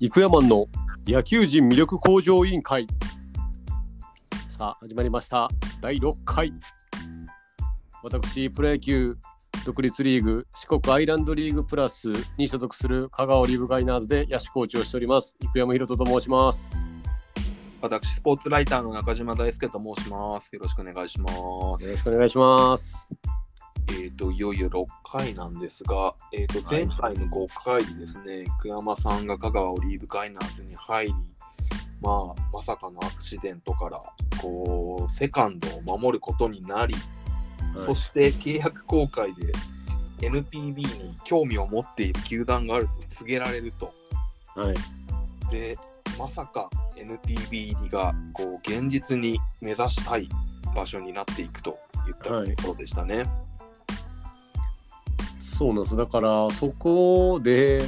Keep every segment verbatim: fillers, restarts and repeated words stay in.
イクヤマンの野球人魅力向上委員会。さあ始まりました。だいろっかい。私プロ野球独立リーグ四国アイランドリーグプラスに所属する香川オリーブガイナーズで野手コーチをしておりますイクヤマヒロトと申します。私スポーツライターの中島大輔と申します。よろしくお願いします。よろしくお願いします。えー、といよいよろっかいなんですが、えー、と前回のごかいにですね、久山さんが香川オリーブガイナーズに入り、まあ、まさかのアクシデントからこうセカンドを守ることになり、はい、そして契約更改で エヌピービー に興味を持っている球団があると告げられると、はい、でまさか エヌピービー がこう現実に目指したい場所になっていくといったところでしたね。はい、そうなんです。だからそこで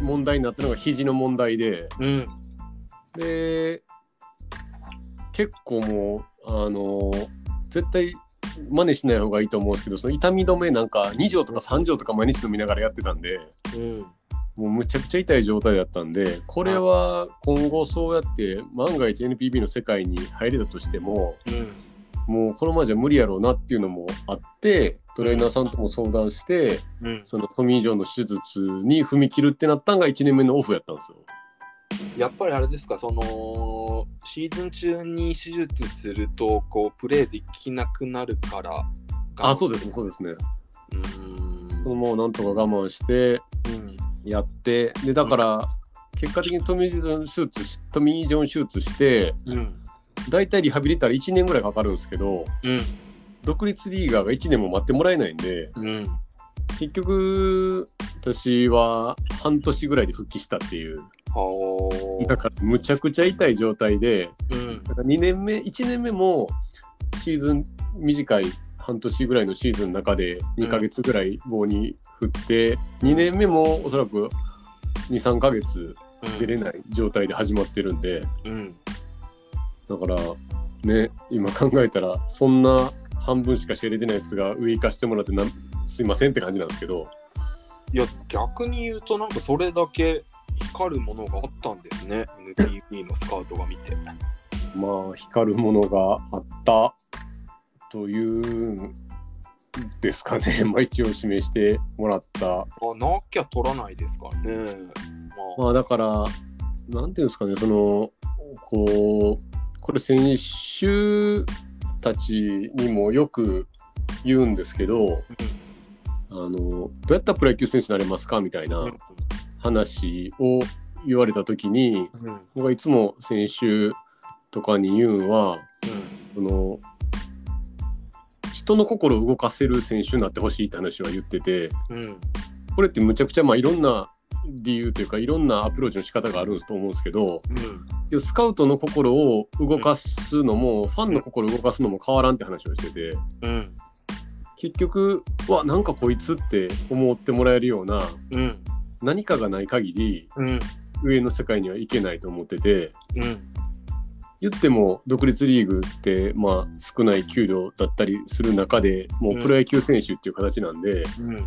問題になったのが肘の問題で、うん、で結構もうあの絶対真似しない方がいいと思うんですけど、その痛み止めなんかに錠とかさん錠とか毎日飲みながらやってたんで、うん、もうむちゃくちゃ痛い状態だったんで、これは今後そうやって万が一 エヌピービー の世界に入れたとしても、うん、もうこのままじゃ無理やろうなっていうのもあってトレーナーさんとも相談して、うん、そのトミー・ジョンの手術に踏み切るってなったのがいちねんめのオフやったんですよ。やっぱりあれですか、そのシーズン中に手術するとこうプレーできなくなるからか。あ、そうですね、そうですね。うーん、そのもうなんとか我慢してやって、うん、でだから結果的にトミー・ジョン手術、トミー・ジョン手術して、うん、だいたいリハビリったらいちねんぐらいかかるんですけど、うん、独立リーガーがいちねんも待ってもらえないんで、うん、結局私は半年ぐらいで復帰したっていう。だからむちゃくちゃ痛い状態で、うん、だからにねんめいちねんめもシーズン短い半年ぐらいのシーズンの中でにかげつぐらい棒に振って、うん、にねんめもおそらく に,さん ヶ月出れない状態で始まってるんで、うん、だからね、今考えたらそんな半分しか知れてないやつが上行かしてもらってなんすいませんって感じなんですけど、いや逆に言うとなんかそれだけ光るものがあったんですね。 エヌピービー のスカウトが見てまあ光るものがあったというんですかね。まあ一応示してもらった。あ、なきゃ取らないですからね。まあ、まあ、だからなんていうんですかね、そのこうこれ先週たちにもよく言うんですけど、あのどうやったらプロ野球選手になれますかみたいな話を言われた時に、うん、僕はいつも先週とかに言うんは、うん、この人の心を動かせる選手になってほしいって話は言ってて、うん、これってむちゃくちゃ、まあ、いろんな理由というかいろんなアプローチの仕方があると思うんですけど、うん、スカウトの心を動かすのも、うん、ファンの心を動かすのも変わらんって話をしてて、うん、結局わなんかこいつって思ってもらえるような、うん、何かがない限り、うん、上の世界には行けないと思ってて、うん、言っても独立リーグって、まあ、少ない給料だったりする中でもうプロ野球選手っていう形なんで、うんうん、やっ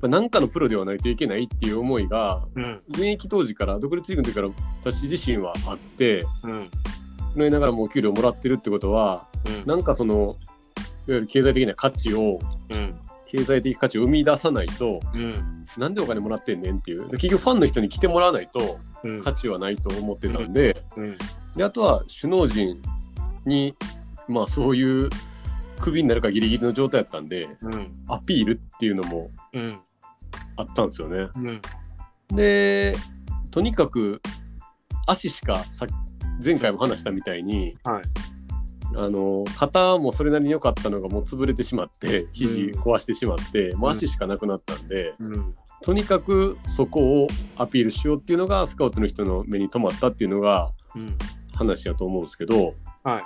ぱ何かのプロではないといけないっていう思いが、うん、現役当時から独立リーグの時から私自身はあって、うん、震えながらもう給料もらってるってことは、うん、なんかそのいわゆる経済的な価値を、うん、経済的価値を生み出さないと、うん、なんでお金もらってんねんっていう、結局ファンの人に来てもらわないと価値はないと思ってたんで、うんうんうん、であとは首脳陣にまあそういうクビになるかギリギリの状態だったんで、うん、アピールっていうのも、うんあったんですよね、うん、でとにかく足しかさ前回も話したみたいに、はい、あの肩もそれなりに良かったのがもう潰れてしまって肘壊してしまって、うん、もう足しかなくなったんで、うん、とにかくそこをアピールしようっていうのがスカウトの人の目に留まったっていうのが話だと思うんですけど、うんは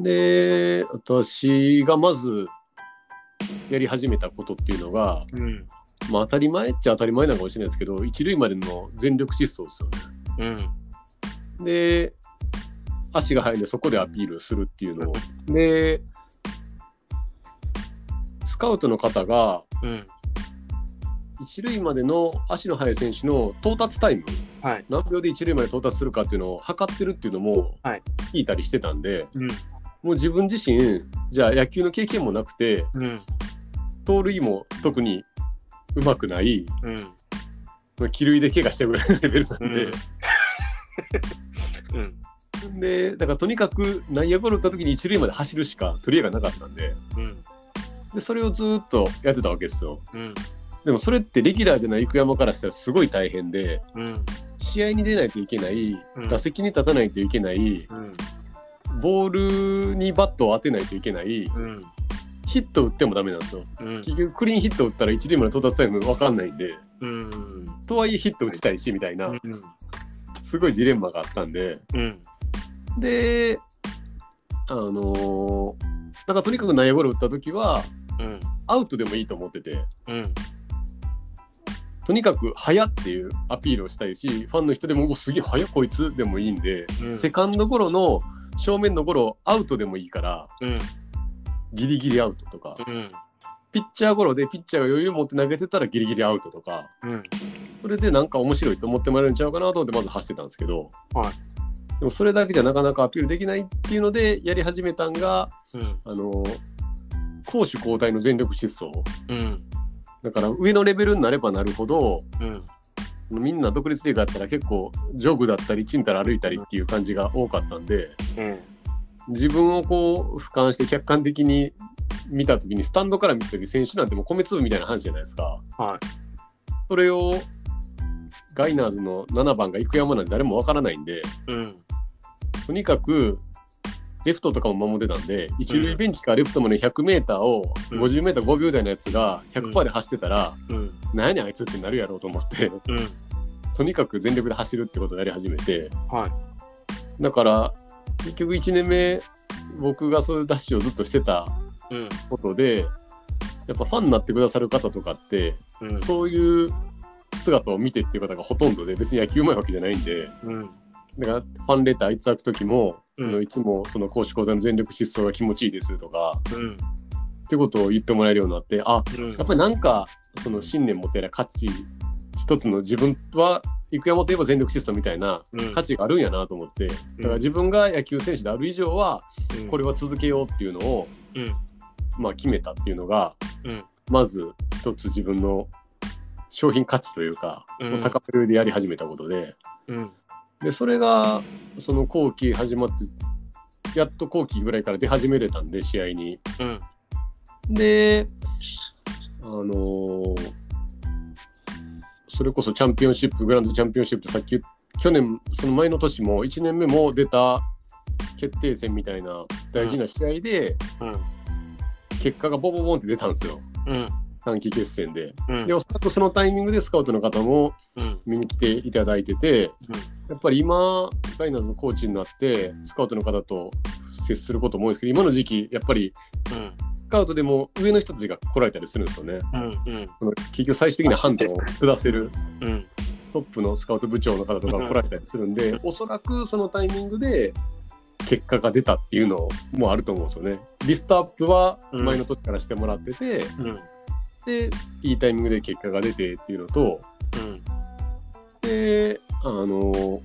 い、で私がまずやり始めたことっていうのが、うんまあ、当たり前っちゃ当たり前なのかもしれないですけど一塁までの全力疾走ですよね、うん、で足が速いんでそこでアピールするっていうのをでスカウトの方が、うん、一塁までの足の速い選手の到達タイム、はい、何秒で一塁まで到達するかっていうのを測ってるっていうのも聞いたりしてたんで、はいうん、もう自分自身じゃあ野球の経験もなくて、うん、盗塁も特にうまくない、うん、気類で怪我したぐらいのレベルなんで、うんうん、でだからとにかく内野ゴロ打った時に一塁まで走るしか取り柄がなかったんで、うん、でそれをずっとやってたわけですよ、うんでもそれってレギュラーじゃない生山からしたらすごい大変で、うん、試合に出ないといけない、うん、打席に立たないといけない、うん、ボールにバットを当てないといけない、うん、ヒット打ってもダメなんですよ、うん、結局クリーンヒット打ったら一塁まで到達されるの分かんないんで、うん、とはいえヒット打ちたいしみたいな、うん、すごいジレンマがあったんで、うん、であのー、なんかとにかく内野ゴロ打った時は、うん、アウトでもいいと思ってて、うんとにかく早っていうアピールをしたいしファンの人でもすげえ早こいつでもいいんで、うん、セカンドゴロの正面のゴロアウトでもいいから、うん、ギリギリアウトとか、うん、ピッチャーゴロでピッチャーが余裕持って投げてたらギリギリアウトとか、うん、それでなんか面白いと思ってもらえるんちゃうかなと思ってまず走ってたんですけど、はい、でもそれだけじゃなかなかアピールできないっていうのでやり始めたんが、うん、あの攻守交代の全力疾走、うんだから上のレベルになればなるほど、うん、みんな独立リーグだったら結構ジョグだったりチンタラ歩いたりっていう感じが多かったんで、うん、自分をこう俯瞰して客観的に見たときにスタンドから見たとき選手なんてもう米粒みたいな話じゃないですか、はい、それをガイナーズのななばんが生山なんて誰もわからないんで、うん、とにかくレフトとかも守ってたんで一塁ベンチからレフトまで ひゃくメートル を ごじゅうメートル ごびょう台のやつが ひゃくパーセント で走ってたら、うん、何やねんあいつってなるやろうと思って、うん、とにかく全力で走るってことをやり始めて、はい、だから結局いちねんめ僕がそういうダッシュをずっとしてたことで、うん、やっぱファンになってくださる方とかって、うん、そういう姿を見てっていう方がほとんどで別に野球うまいわけじゃないんで、うん、だからファンレターいただく時もうん、いつもその攻守交代の全力疾走が気持ちいいですとか、うん、ってことを言ってもらえるようになってあ、うん、やっぱりなんかその信念持てる価値一つの自分は生山といえば全力疾走みたいな価値があるんやなと思って、うん、だから自分が野球選手である以上はこれは続けようっていうのを、うん、まあ決めたっていうのが、うん、まず一つ自分の商品価値というか、うん、高めるでやり始めたことで、うんでそれがその後期始まってやっと後期ぐらいから出始めれたんで試合に、うん、であのー、それこそチャンピオンシップグランドチャンピオンシップってさっき去年その前の年もいちねんめも出た決定戦みたいな大事な試合で、うんうん、結果がボボボンって出たんですよ、うん短期決戦で、うん、でおそらくそのタイミングでスカウトの方も見に来ていただいてて、うん、やっぱり今ガイナーズのコーチになってスカウトの方と接することも多いですけど今の時期やっぱりスカウトでも上の人たちが来られたりするんですよね、うんうん、その結局最終的な判断を下せるトップのスカウト部長の方とかが来られたりするんで、うん、おそらくそのタイミングで結果が出たっていうのもあると思うんですよねリストアップは前の時からしてもらってて、うんうんでいいタイミングで結果が出てっていうのと、うん、であの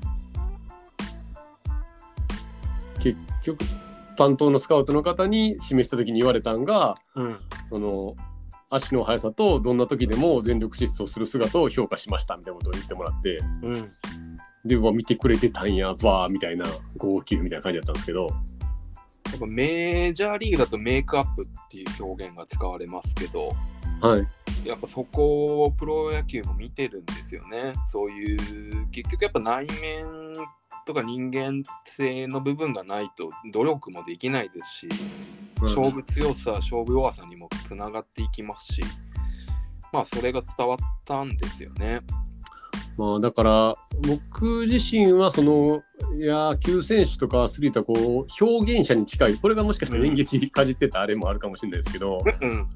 結局担当のスカウトの方に示した時に言われたんが、うん、その足の速さとどんな時でも全力疾走する姿を評価しましたみたいなことを言ってもらって、うん、でうわ見てくれてたんやわみたいな号泣みたいな感じだったんですけどやっぱメジャーリーグだとメイクアップっていう表現が使われますけどはい、やっぱそこをプロ野球も見てるんですよねそういう結局やっぱ内面とか人間性の部分がないと努力もできないですし勝負強さ勝負弱さにもつながっていきますしまあそれが伝わったんですよね、まあ、だから僕自身はその野球選手とかアスリートはこう表現者に近いこれがもしかしたら演劇かじってたあれもあるかもしれないですけど、うんうん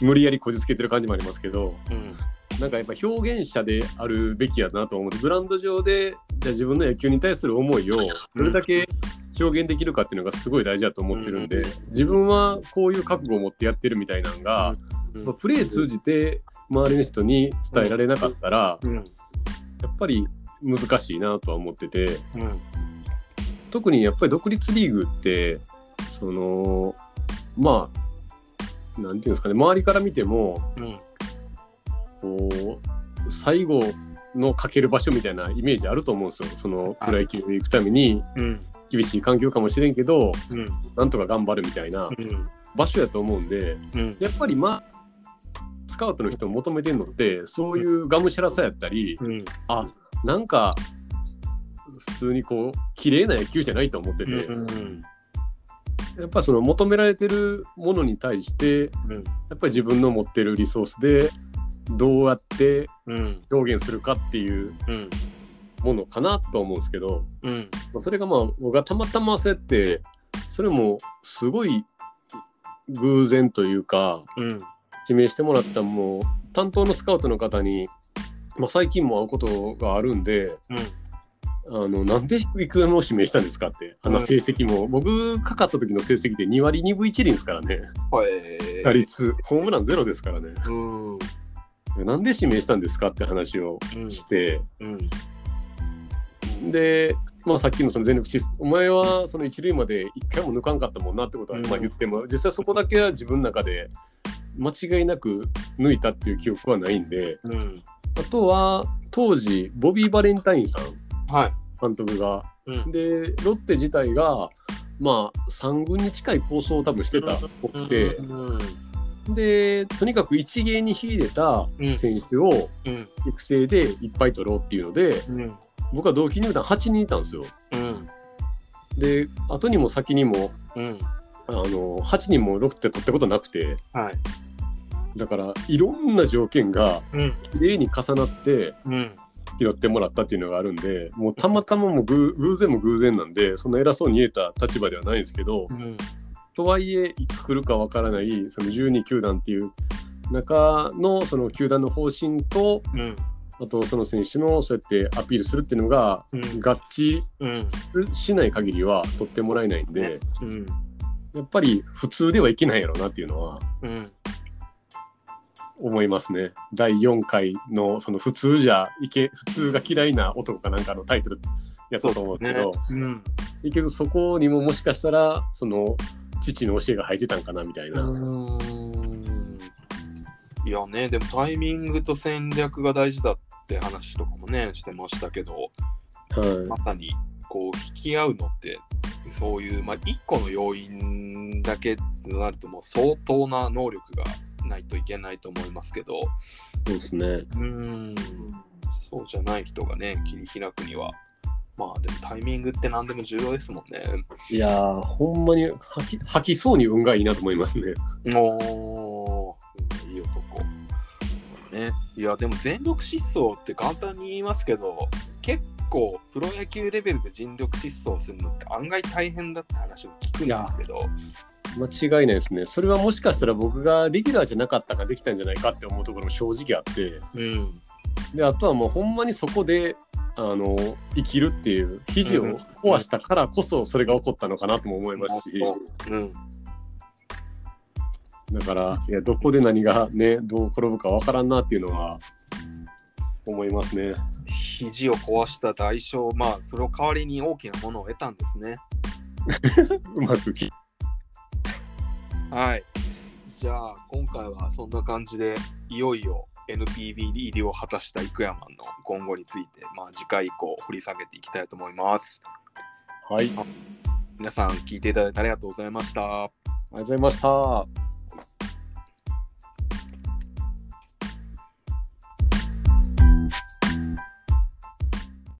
無理やりこじつけてる感じもありますけど、うん、なんかやっぱ表現者であるべきやなと思ってグラウンド上でじゃあ自分の野球に対する思いをどれだけ表現できるかっていうのがすごい大事だと思ってるんで、うん、自分はこういう覚悟を持ってやってるみたいなのが、うんまあ、プレー通じて周りの人に伝えられなかったら、うんうん、やっぱり難しいなとは思ってて、うん、特にやっぱり独立リーグってそのまあなんていうんですかね、周りから見ても、うん、こう最後のかける場所みたいなイメージあると思うんですよ。そのプロ野球に行くために厳しい環境かもしれんけど、うん、なんとか頑張るみたいな場所やと思うんで、うん、やっぱりまあスカウトの人を求めてるのってそういうがむしゃらさやったり、うん、あなんか普通にこう綺麗な野球じゃないと思ってて、うんうん、やっぱその求められてるものに対して、うん、やっぱり自分の持ってるリソースでどうやって表現するかっていうものかなと思うんですけど、うんうん、それがまあ僕がたまたま焦ってそれもすごい偶然というか、うん、指名してもらったもう担当のスカウトの方に、まあ、最近も会うことがあるんで、うん、あのなんで育英を指名したんですかってあの成績も、うん、僕かかった時の成績でにわりにぶいちりんですからね、はい、打率ホームランゼロですからね、うんなんで指名したんですかって話をして、うんうん、で、まあ、さっきのその全力疾走お前はその一塁まで一回も抜かんかったもんなってことはまあ言っても、うん、実際そこだけは自分の中で間違いなく抜いたっていう記憶はないんで、うん、あとは当時ボビー・バレンタインさん、はい、監督が、うん、でロッテ自体がまあさん軍に近い構想を多分してたっぽくて、うんうんでとにかく一芸に秀でた選手を育成でいっぱい取ろうっていうので、うん、僕は同期入団はちにんいたんですよ、うん、で後にも先にも、うん、あのはちにんもろくって取ったことなくて、はい、だからいろんな条件がきれいに重なって拾ってもらったっていうのがあるんでもうたまたまもぐ偶然も偶然なんでそんな偉そうに言えた立場ではないんですけど、うんとはいえいつ来るかわからないそのじゅうにきゅうだんっていう中のその球団の方針と、うん、あとその選手のそうやってアピールするっていうのが合致しない限りは取ってもらえないんで、うんうん、やっぱり普通ではいけないやろうなっていうのは思いますね。だいよんかいのその普通じゃいけ普通が嫌いな男かなんかのタイトルやったと思うけど、そうですね。うん、結局そこにももしかしたらその父の教えが入ってたんかなみたいな。うーんいやねでもタイミングと戦略が大事だって話とかもねしてましたけど、はい、まさにこう引き合うのってそういう、まあ、いっこの要因だけとなるともう相当な能力がないといけないと思いますけど、そうですね。うーんそうじゃない人がね切り開くにはまあでもタイミングって何でも重要ですもんね。いやーほんまに吐き、吐きそうに運がいいなと思いますね。おーいい男、ね、いやでも全力疾走って簡単に言いますけど結構プロ野球レベルで全力疾走するのって案外大変だって話を聞くんですけど、間違いないですね。それはもしかしたら僕がレギュラーじゃなかったからできたんじゃないかって思うところも正直あって、うん、であとはもうほんまにそこであの生きるっていう肘を壊したからこそそれが起こったのかなとも思いますし、うん、だからいやどこで何がねどう転ぶかわからんなっていうのは思いますね。肘を壊した代償、まあそれを代わりに大きなものを得たんですね。うまくきはいじゃあ今回はそんな感じでいよいよエヌピービー 入りを果たした生山の今後について、まあ、次回以降掘り下げていきたいと思います。はい。皆さん聞いていただいてありがとうございました。ありがとうございました。